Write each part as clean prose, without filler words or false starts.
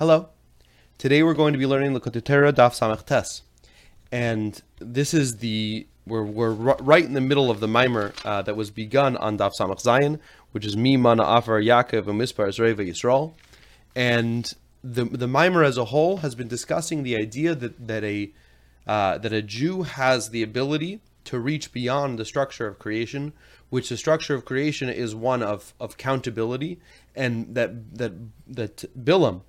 Hello. Today we're going to be learning the Kotterer Daf Samech Tes, and this is we're right in the middle of the Maimer that was begun on Daf Samech Zayin, which is Mimana Avar Yaakov and Mispars Yisrael, and the Maimer as a whole has been discussing the idea that a Jew has the ability to reach beyond the structure of creation, which the structure of creation is one of countability, and that Bilaam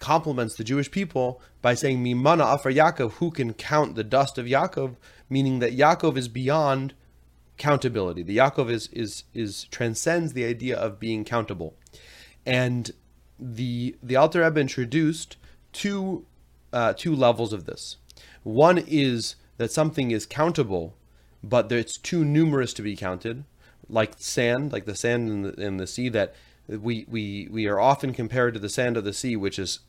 compliments the Jewish people by saying Mimana afra Yaakov, who can count the dust of Yaakov, meaning that Yaakov is beyond countability. The Yaakov is transcends the idea of being countable. And the Alter Rebbe introduced two levels of this. One is that something is countable, but it's too numerous to be counted, like the sand in the sea, that we are often compared to the sand of the sea, which is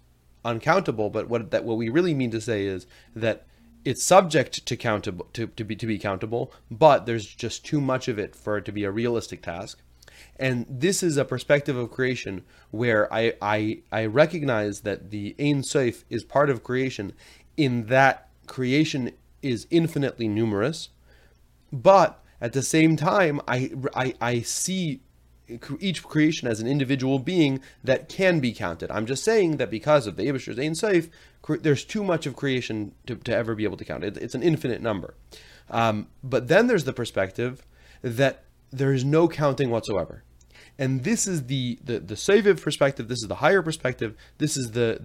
uncountable. But what we really mean to say is that it's subject to countable to be countable, but there's just too much of it for it to be a realistic task. And this is a perspective of creation where I recognize that the Ein Sof is part of creation, in that creation is infinitely numerous, but at the same time I see each creation as an individual being that can be counted. I'm just saying that because of the Eibishter's Ein Sof, there's too much of creation to ever be able to count. It's an infinite number. But then there's the perspective that there is no counting whatsoever. And this is the Saiviv perspective. This is the higher perspective. This is this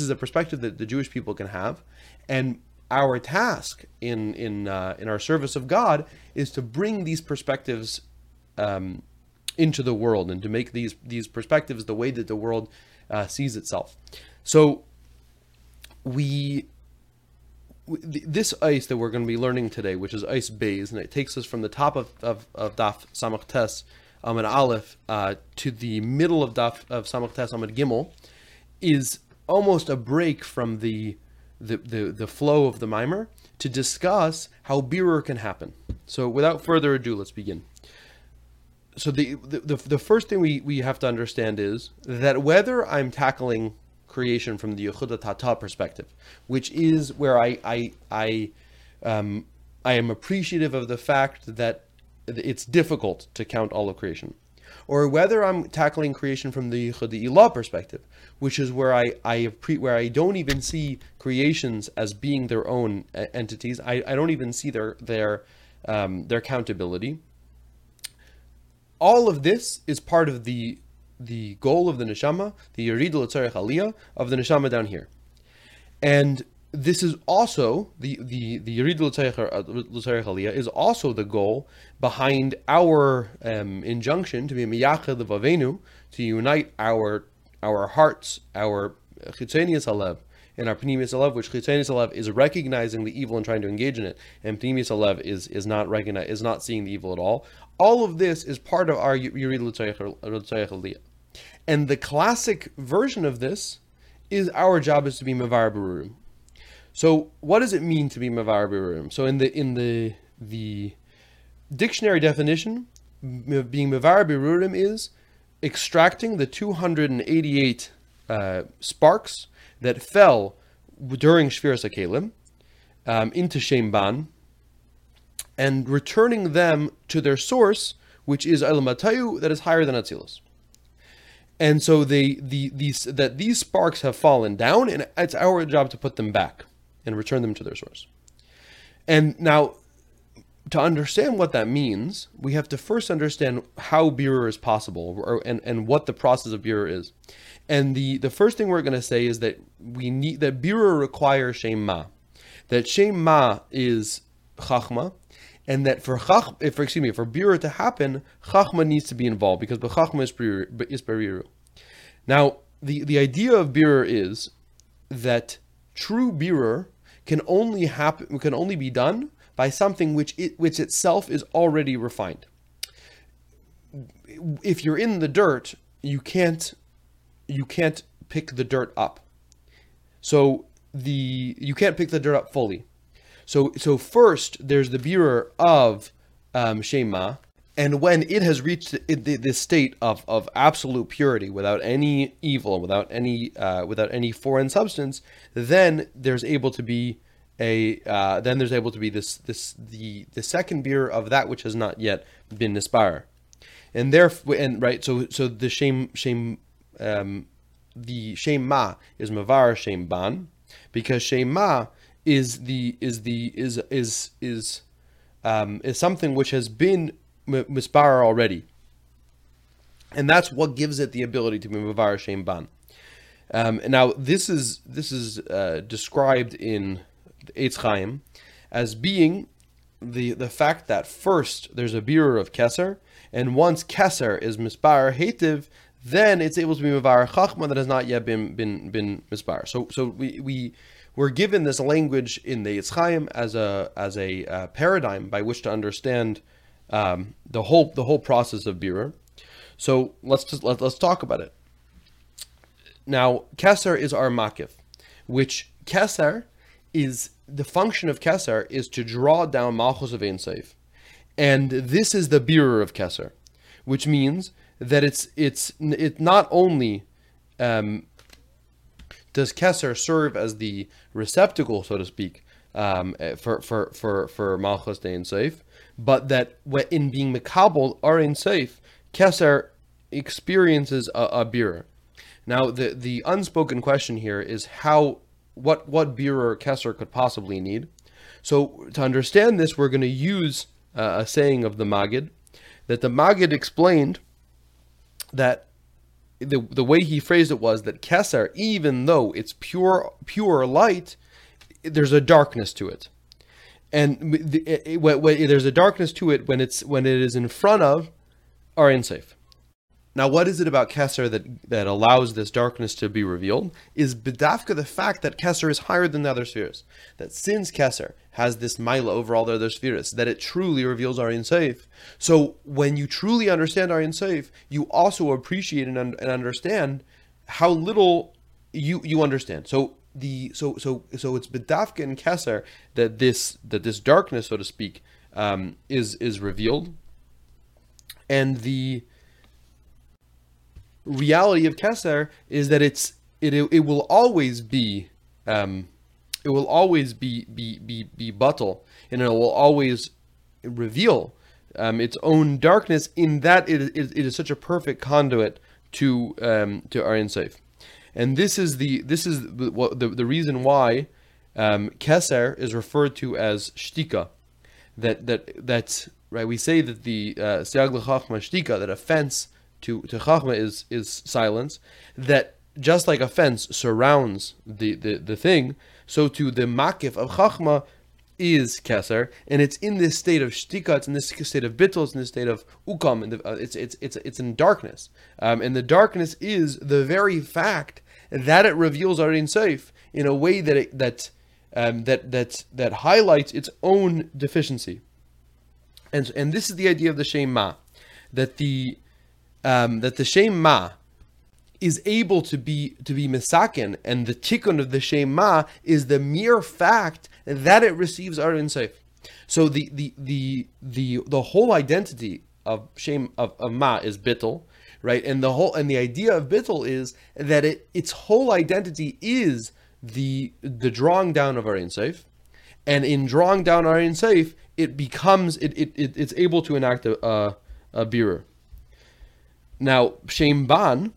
is a perspective that the Jewish people can have. And our task in our service of God is to bring these perspectives into the world, and to make these perspectives the way that the world sees itself. So this ice that we're going to be learning today, which is ice bays, and it takes us from the top of Daf Samech Tes Amud Aleph to the middle of Daf of Samech Tes Amud Gimel, is almost a break from the flow of the Maimer to discuss how Beerur can happen. So without further ado, let's begin. So the first thing we have to understand is that whether I'm tackling creation from the Yechudah Tata perspective, which is where I am appreciative of the fact that it's difficult to count all of creation, or whether I'm tackling creation from the Yechudah Ilah perspective, which is where I don't even see creations as being their own entities. I don't even see their countability. All of this is part of the goal of the neshama, the Yeridah Lutzarych Aliyah of the neshama down here. And this is also, the Yeridah Lutzarych Aliyah is also the goal behind our injunction to be miyachid levavenu, to unite our hearts, our chitzenis alev, and our Pnimis Alev, which Pnimis Alev is recognizing the evil and trying to engage in it, and Pnimis Alev is not seeing the evil at all. All of this is part of our Yeridah Lutzarych Aliyah. And the classic version of this is our job is to be Mevar Berurim. So what does it mean to be Mevar Berurim? So in the dictionary definition, being Mevar Berurim is extracting the 288 sparks that fell during Shviras HaKelim into Sheimban, and returning them to their source, which is Elamatayu, that is higher than Atzilus. And so these sparks have fallen down, and it's our job to put them back and return them to their source. And now, to understand what that means, we have to first understand how Beerur is possible, and what the process of Beerur is. And the first thing we're going to say is that that Beerur requires shema, that shema is chachma, and that for Beerur to happen, chachma needs to be involved, because the chachma is Beerur. Now, the idea of Beerur is that true Beerur can only be done by something which itself is already refined. If you're in the dirt, you can't pick the dirt up. So you can't pick the dirt up fully. So first there's the birer of Shema, And when it has reached this state of absolute purity, without any evil, without any foreign substance, then there's able to be the second birer of that which has not yet been nispar, and therefore, and right, so the shema is mavar sheim ban, because shema is something which has been mispar already, and that's what gives it the ability to be Mavar sheim ban. Now this is described in Eitz Chaim as being the fact that first there's a birer of Keser, and once Keser is mispar hetiv, then it's able to be Mavar chachma that has not yet been mispar. So we're given this language in the Eitz Chaim as a paradigm by which to understand the whole process of birer. So let's talk about it. Now, Keser is our makif, which Keser is, the function of Keser is to draw down Malchus of Ein Sof, and this is the birer of Keser, which means that it not only does Keser serve as the receptacle, so to speak, for Malchus de Ein Sof, but that in being mekabel or in safe, Keser experiences a birer. Now, the unspoken question here is what birer Keser could possibly need. So to understand this, we're going to use a saying of the Magid, that the Magid explained that the way he phrased it was that Keser, even though it's pure light, there's a darkness to it. And there's a darkness to it when it is in front of Ein Sof. Now, what is it about Keser that allows this darkness to be revealed? Is bedafka the fact that Keser is higher than the other spheres? That since Keser has this maila over all the other spheres, that it truly reveals Ein Sof. So when you truly understand Ein Sof, you also appreciate and understand how little you understand. So it's bedafka and Keser that this darkness, so to speak, is revealed, and the reality of Keser is that it will always be batal, and it will always reveal its own darkness, in that it is such a perfect conduit to Ein Sof. And this is the reason why Keser is referred to as shtika. That's right. We say that the siag l'chachma shtika, that offense to chachma is silence. That just like a fence surrounds the thing, so too the makif of chachma is Keser, and it's in this state of shtika, it's in this state of bittul, it's in this state of ukam, and it's in darkness. And the darkness is the very fact that it reveals Ein Sof in a way that highlights its own deficiency, and this is the idea of the shema, that the shema is able to be misaken, and the tikkun of the shema is the mere fact that it receives Ein Sof. So the whole identity of shema of ma is bittul. Right, and the idea of bittul is that its whole identity is the drawing down of Ein Sof, and in drawing down Ein Sof, it's able to enact a birer. Now, Sheimban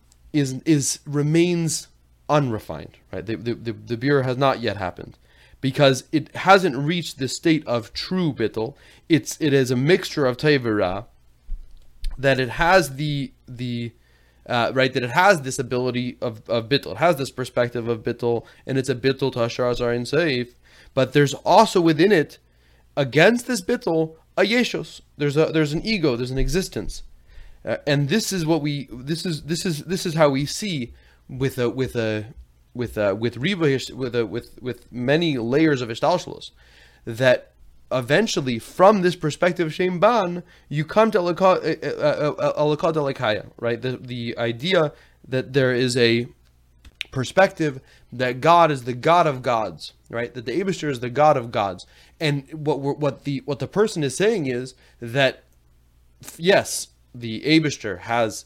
remains unrefined. Right, the birer has not yet happened, because it hasn't reached the state of true bittul. It is a mixture of Tevira, that it has that it has this ability of bittul, it has this perspective of bittul, and it's a bittul to hasharas Ein Sof. But there's also within it, against this bittul, a yeshus. There's an ego, there's an existence, and this is how we see with many layers of Ishtalshalos, that eventually, from this perspective of Sheimban, you come to alakad alakaya, right? The idea that there is a perspective that God is the God of gods, right? That the Eibishter is the God of gods, and what the person is saying is that yes, the Eibishter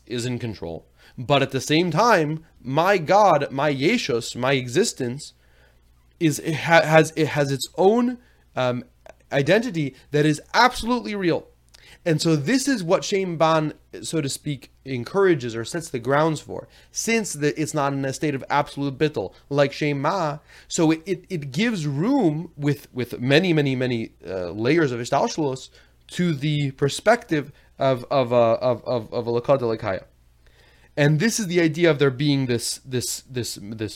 is in control, but at the same time, my God, my Yeshus, my existence, has its own identity that is absolutely real. And so this is what Sheimban, so to speak, encourages or sets the grounds for. Since it's not in a state of absolute bittul like Shema, so it gives room with many layers of Ishtalshalos to the perspective of a Lakkad Lakkaya. And this is the idea of there being this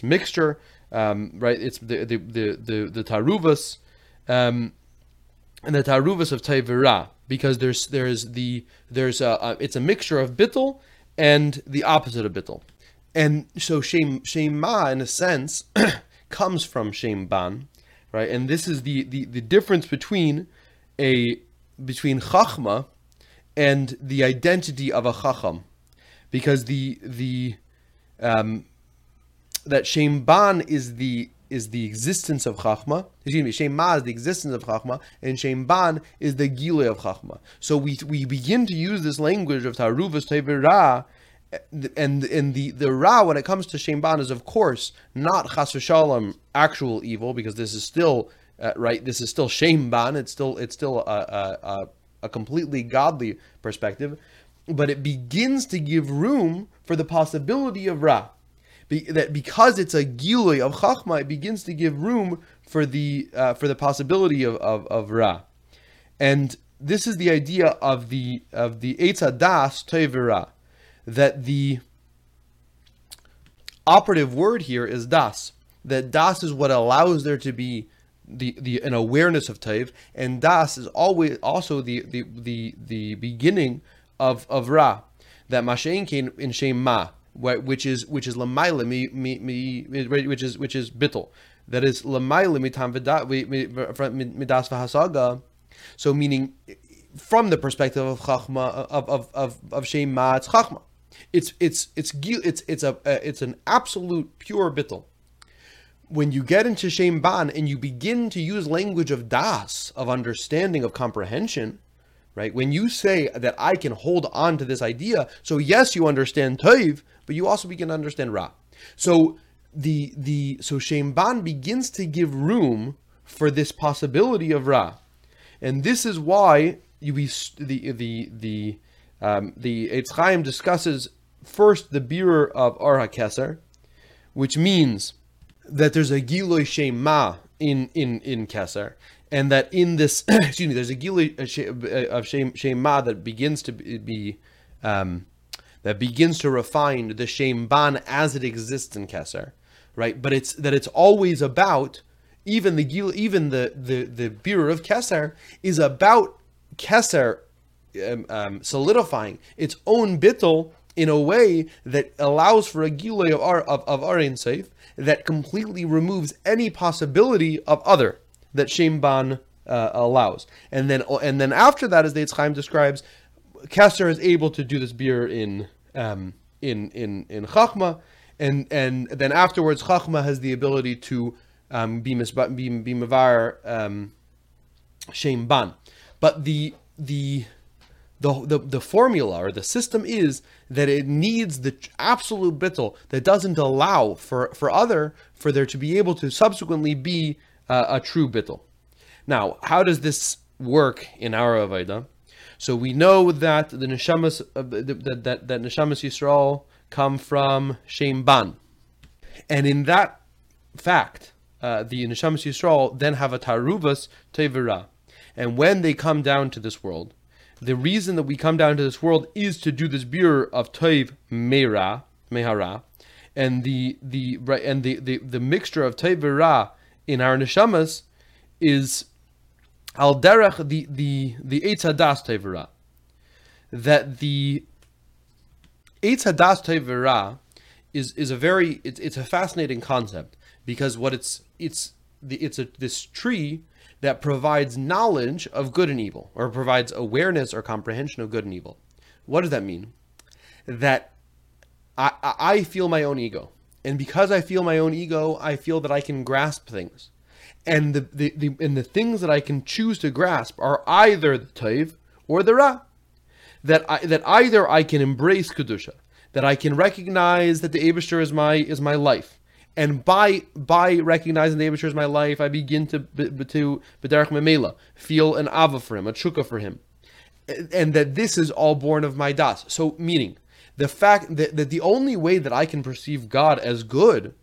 mixture, right? It's the taruvas, and the taruvas of Tevira. Because it's a mixture of bittul and the opposite of bittul, and so shema in a sense comes from Sheimban, right? And this is the difference between chachma and the identity of a chacham, because that Sheimban is the existence of chachma. Excuse me, Shema is the existence of chachma, and Sheimban is the Giloy of chachma. So we begin to use this language of taruvas tevira, and the ra when it comes to Sheimban is of course not chas v'shalom actual evil, because this is still right. This is still Sheimban. It's still a completely godly perspective, but it begins to give room for the possibility of ra. Because it's a Giloy of Chachma, it begins to give room for the possibility of Ra, and this is the idea of the Eitz Das Tevira, that the operative word here is Das. That Das is what allows there to be an awareness of Tev, and Das is always also the beginning of Ra. That Mashein came in Shema, which is lamaila mi which is bittul, that is lamaila mitam midas v'hasaga. So meaning from the perspective of chachma of shema, it's chachma, it's an absolute pure bittul. When you get into Sheimban and you begin to use language of das, of understanding, of comprehension. Right? When you say that I can hold on to this idea, so yes, you understand Toiv, but you also begin to understand Ra. So so Sheimban begins to give room for this possibility of Ra, and this is why the Eitz Chaim discusses first the birer of Keser, which means that there's a Giloy Shema in Keser. And that in this, excuse me, there's a Giloy of Shema that begins to be, that begins to refine the Sheimban as it exists in Keser, right? But it's always about, even the Beerur of Keser is about Keser solidifying its own bittul in a way that allows for a Giloy of Ein Sof that completely removes any possibility of other. That Sheimban allows, and then after that, as the Eitz Chaim describes, Keser is able to do this birer in Chachma, and then afterwards, Chachma has the ability to be Mavar sheim ban. But the formula or the system is that it needs the absolute bittul that doesn't allow for there to be able to subsequently be. A true bittul. Now, how does this work in our Avaidah? So we know that the neshamas that neshamas Yisrael come from Sheimban, and in that fact, the neshamas Yisrael then have a taruvas tevira, and when they come down to this world, the reason that we come down to this world is to do this birer of toiv mehara, and the mixture of tevira. In our neshamas is al derech the Eitz Hadas Tevira, that the Eitz Hadas Tevira is a very it's a fascinating concept, because what it's this tree that provides knowledge of good and evil, or provides awareness or comprehension of good and evil. What does that mean? That I feel my own ego. And because I feel my own ego, I feel that I can grasp things, and the things that I can choose to grasp are either the toiv or the ra. that either I can embrace Kedusha, that I can recognize that the Eibishter is my life, and by recognizing the Eibishter is my life, I begin to b'derech memela feel an ava for him, a tshuka for him, and that this is all born of my das. So meaning the fact that the only way that I can perceive God as good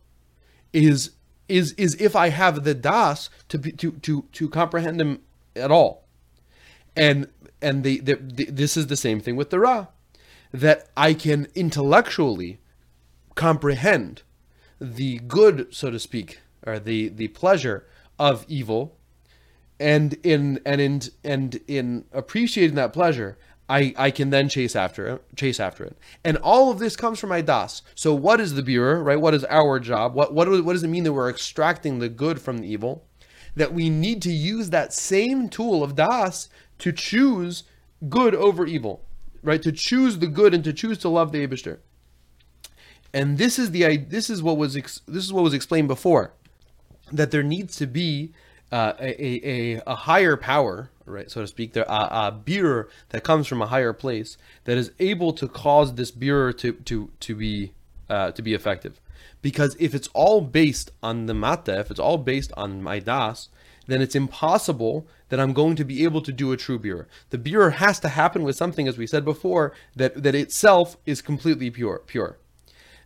is if I have the das to comprehend him at all, and this is the same thing with the ra, that I can intellectually comprehend the good, so to speak, or the pleasure of evil, and in appreciating that pleasure, I can then chase after it. And all of this comes from my das. So what is the birer, right? What is our job? What does it mean that we're extracting the good from the evil? That we need to use that same tool of das to choose good over evil, right? To choose the good and to choose to love the Eibishter. And this is what was explained before, that there needs to be a higher power, right, so to speak, a birer that comes from a higher place that is able to cause this birer to be effective. Because if it's all based on the mata, if it's all based on my das, then it's impossible that I'm going to be able to do a true birer. The birer has to happen with something, as we said before, that itself is completely pure.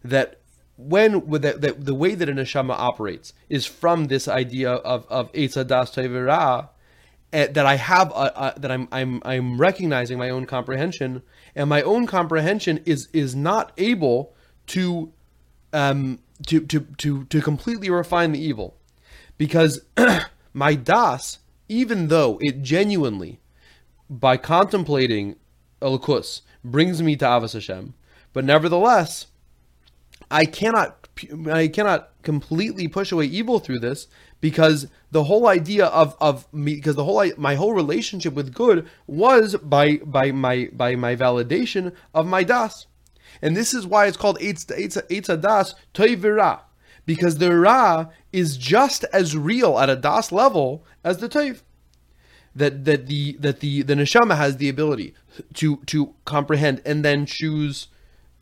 That the way that a neshama operates is from this idea of Eitz Hadas Tevira, that I have that I'm recognizing my own comprehension, and my own comprehension is not able to completely refine the evil, because my das, even though it genuinely, by contemplating Elokus, brings me to Avas Hashem, but nevertheless, I cannot completely push away evil through this, because the whole idea my whole relationship with good was by my validation of my das, and this is why it's called Eitz Hadas Tevira, because the ra is just as real at a das level as the teiv. That the neshama has the ability to comprehend and then choose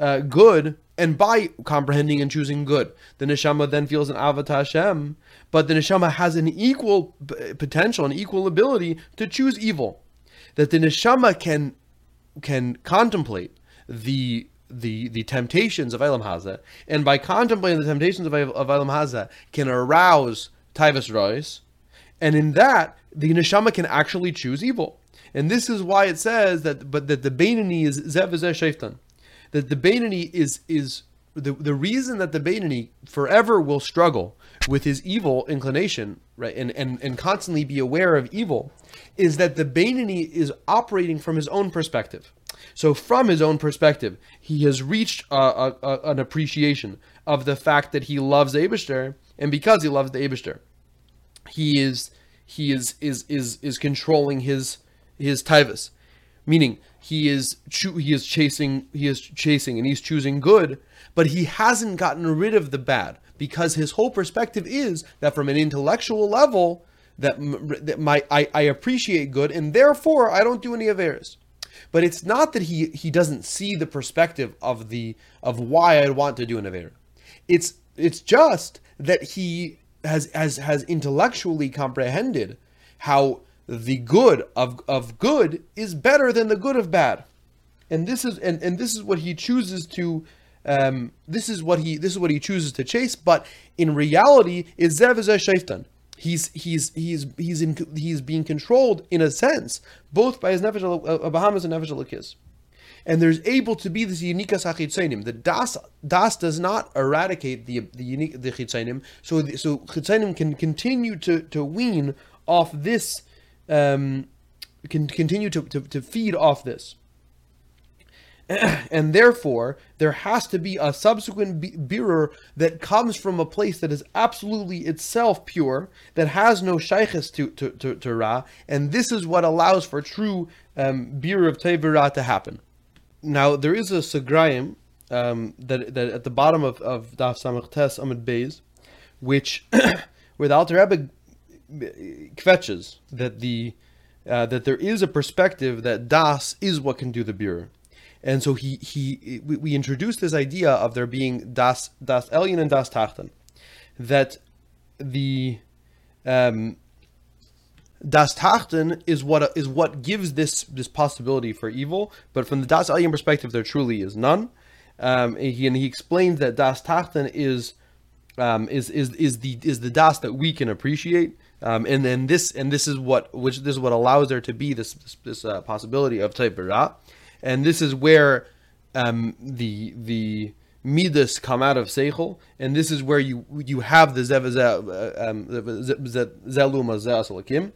good. And by comprehending and choosing good, the neshama then feels an ava to Hashem, but the neshama has an equal potential, an equal ability to choose evil. That the neshama can contemplate the temptations of Eilam Haza, and by contemplating the temptations of Eilam Haza, can arouse Taivas Rois, and in that, the neshama can actually choose evil. And this is why it says that the Beinani is Zev Zeh Shaitan. That the Beinani is the reason that the Beinani forever will struggle with his evil inclination, right, and constantly be aware of evil, is that the Beinani is operating from his own perspective. So from his own perspective, he has reached an appreciation of the fact that he loves Eibishter, and because he loves the Eibishter, he is controlling his taivas, meaning he is chasing, and he's choosing good, but he hasn't gotten rid of the bad, because his whole perspective is that from an intellectual level, that I appreciate good, and therefore I don't do any averis. But it's not that he doesn't see the perspective of why I want to do an avera. It's just that he has intellectually comprehended how the good of good is better than the good of bad, and this is what he chooses to this is what he chooses to chase. But in reality, is Zev Zeh Shaitan. He's being controlled in a sense both by his nefesh Bahamas and nefesh Elokis, and there's able to be this unikas achitzainim. The das does not eradicate the unique the chitzainim, so chitzainim can continue to wean off this. Can continue to feed off this, and therefore there has to be a subsequent birer that comes from a place that is absolutely itself pure, that has no shaykhis to ra, and this is what allows for true birer of tevira to happen. Now there is a segrayim that at the bottom of Daf Samech Tes Amud Beis, which where the Alter Rebbe kvetches that the that there is a perspective that Das is what can do the birer. And so we introduced this idea of there being das Elyon and Das Tachton, that the Das Tachton is what gives this possibility for evil, but from the Das Elyon perspective, there truly is none. And he explains that Das Tachton is the Das that we can appreciate, and then this is what allows there to be this possibility of Tevira. And this is where the midas come out of seichel, and this is where you have the zeluma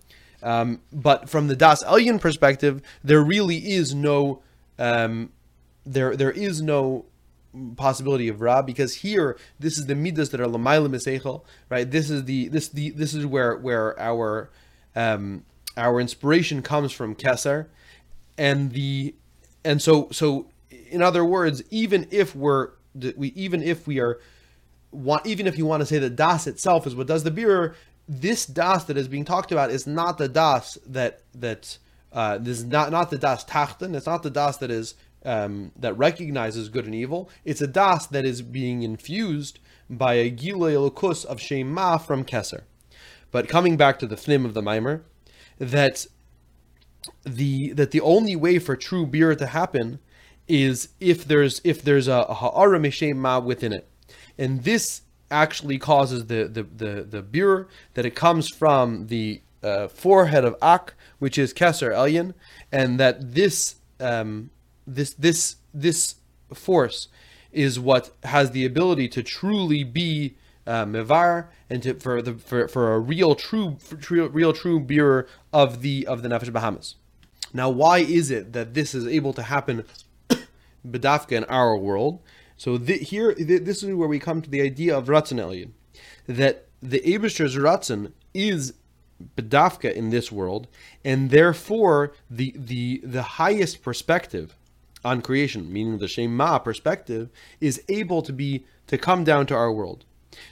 but from the Das Elyon perspective, there really is no there is no possibility of ra, because here this is the midas that are l'mayla meseichel, right? This is where our inspiration comes from Keser, and so in other words, even if you want to say that Das itself is what does the birer, this Das that is being talked about is not the Das that is not the Das Tachton. It's not the Das that is that recognizes good and evil. It's a Das that is being infused by a Giloy Elokus of Shema from Keser. But coming back to the Fnim of the Maimer, that the only way for true birer to happen is if there's a ha'ara meshema within it, and this actually causes the birer, that it comes from the forehead of Ak, which is Keser Elyon, and that this force is what has the ability to truly be mevar, and for a real true birer of the nefesh Bahamas. Now, why is it that this is able to happen bedafka in our world? So this is where we come to the idea of ratzon elyon, that the Eibishter's ratzon is bedafka in this world, and therefore the highest perspective on creation, meaning the Shema perspective, is able to come down to our world.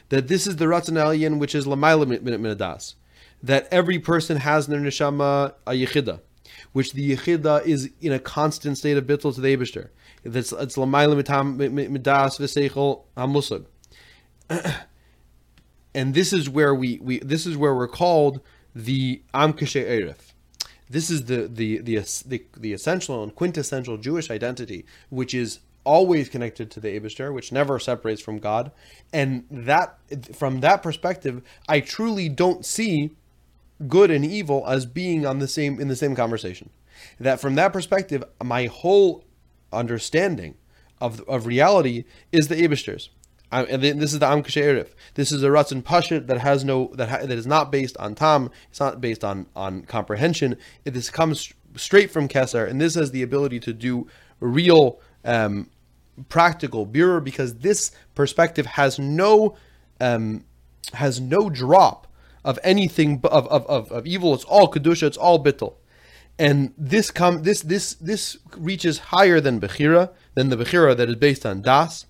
That this is the ratzon elyon, which is l'mayla min das, that every person has in their neshama a yechidah, which the yechidah is in a constant state of bittul to the Eibishter. That's it's l'mayla midas v'seichel hamusag, and this is where we're called the am k'shei erif. This is the essential and quintessential Jewish identity, which is always connected to the Eibishter, which never separates from God, and that from that perspective, I truly don't see good and evil as being in the same conversation. That from that perspective, my whole understanding of reality is the Eibishter's. And this is the Am K'shei Erif. This is a Ratzon Pashut that has that is not based on Tam. It's not based on comprehension. This comes straight from Keser, and this has the ability to do real practical birer, because this perspective has no drop of anything of evil. It's all kedusha, it's all bittul, and this reaches higher than the bechira that is based on das,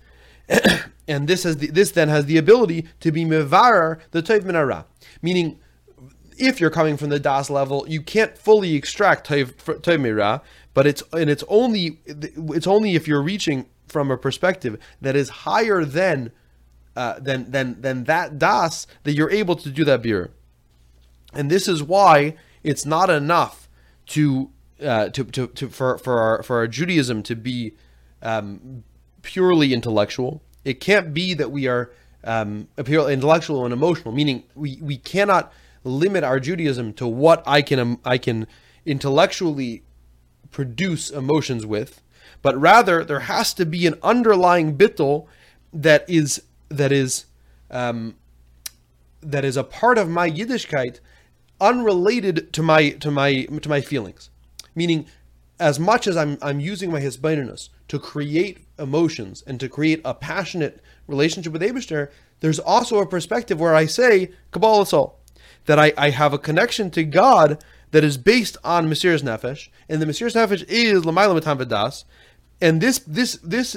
and this then has the ability to be mevarer the toiv min hara. Meaning, if you're coming from the das level, you can't fully extract toiv min hara, but it's only if you're reaching from a perspective that is higher than that das, that you're able to do that birer. And this is why it's not enough for our Judaism to be purely intellectual. It can't be that we are purely intellectual and emotional. Meaning, we cannot limit our Judaism to what I can intellectually produce emotions with, but rather there has to be an underlying bittul that is a part of my Yiddishkeit, unrelated to my feelings. Meaning, as much as I'm using my hisbeinus to create emotions and to create a passionate relationship with Eibishter, there's also a perspective where I say Kabbalah Sol, that I have a connection to God that is based on Mesiras Nefesh, and the Mesiras Nefesh is L'mayla Mitam V'das. And this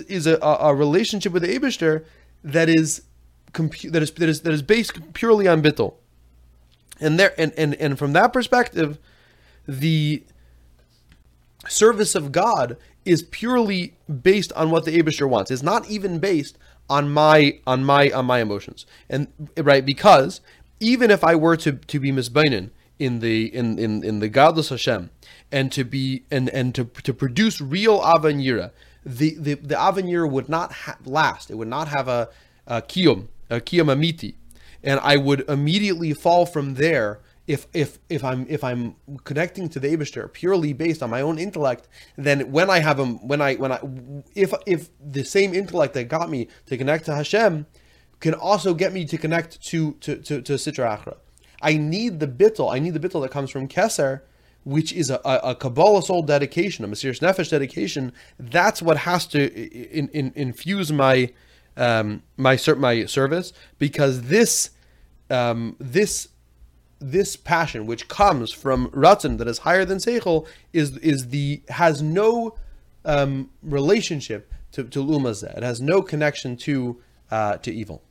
is a relationship with the Eibishter that is based purely on bittul, and from that perspective, the service of God is purely based on what the Eibusher wants. It's not even based on my emotions. And right, because even if I were to be misbeinen in the godless Hashem and to be and to produce real Ava Nira, the Ava Nira would not last. It would not have a kiyum amiti, and I would immediately fall from there. If I'm connecting to the Eibishter purely based on my own intellect, then if the same intellect that got me to connect to Hashem can also get me to connect to Sitra Achra, I need the Bittul. I need the Bittul that comes from Keser, which is a Kabbalah soul dedication, a Mesiras Nefesh dedication. That's what has to infuse my service, because this passion, which comes from Ratzon that is higher than Seichel, has no relationship to Lumazeh. It has no connection to evil.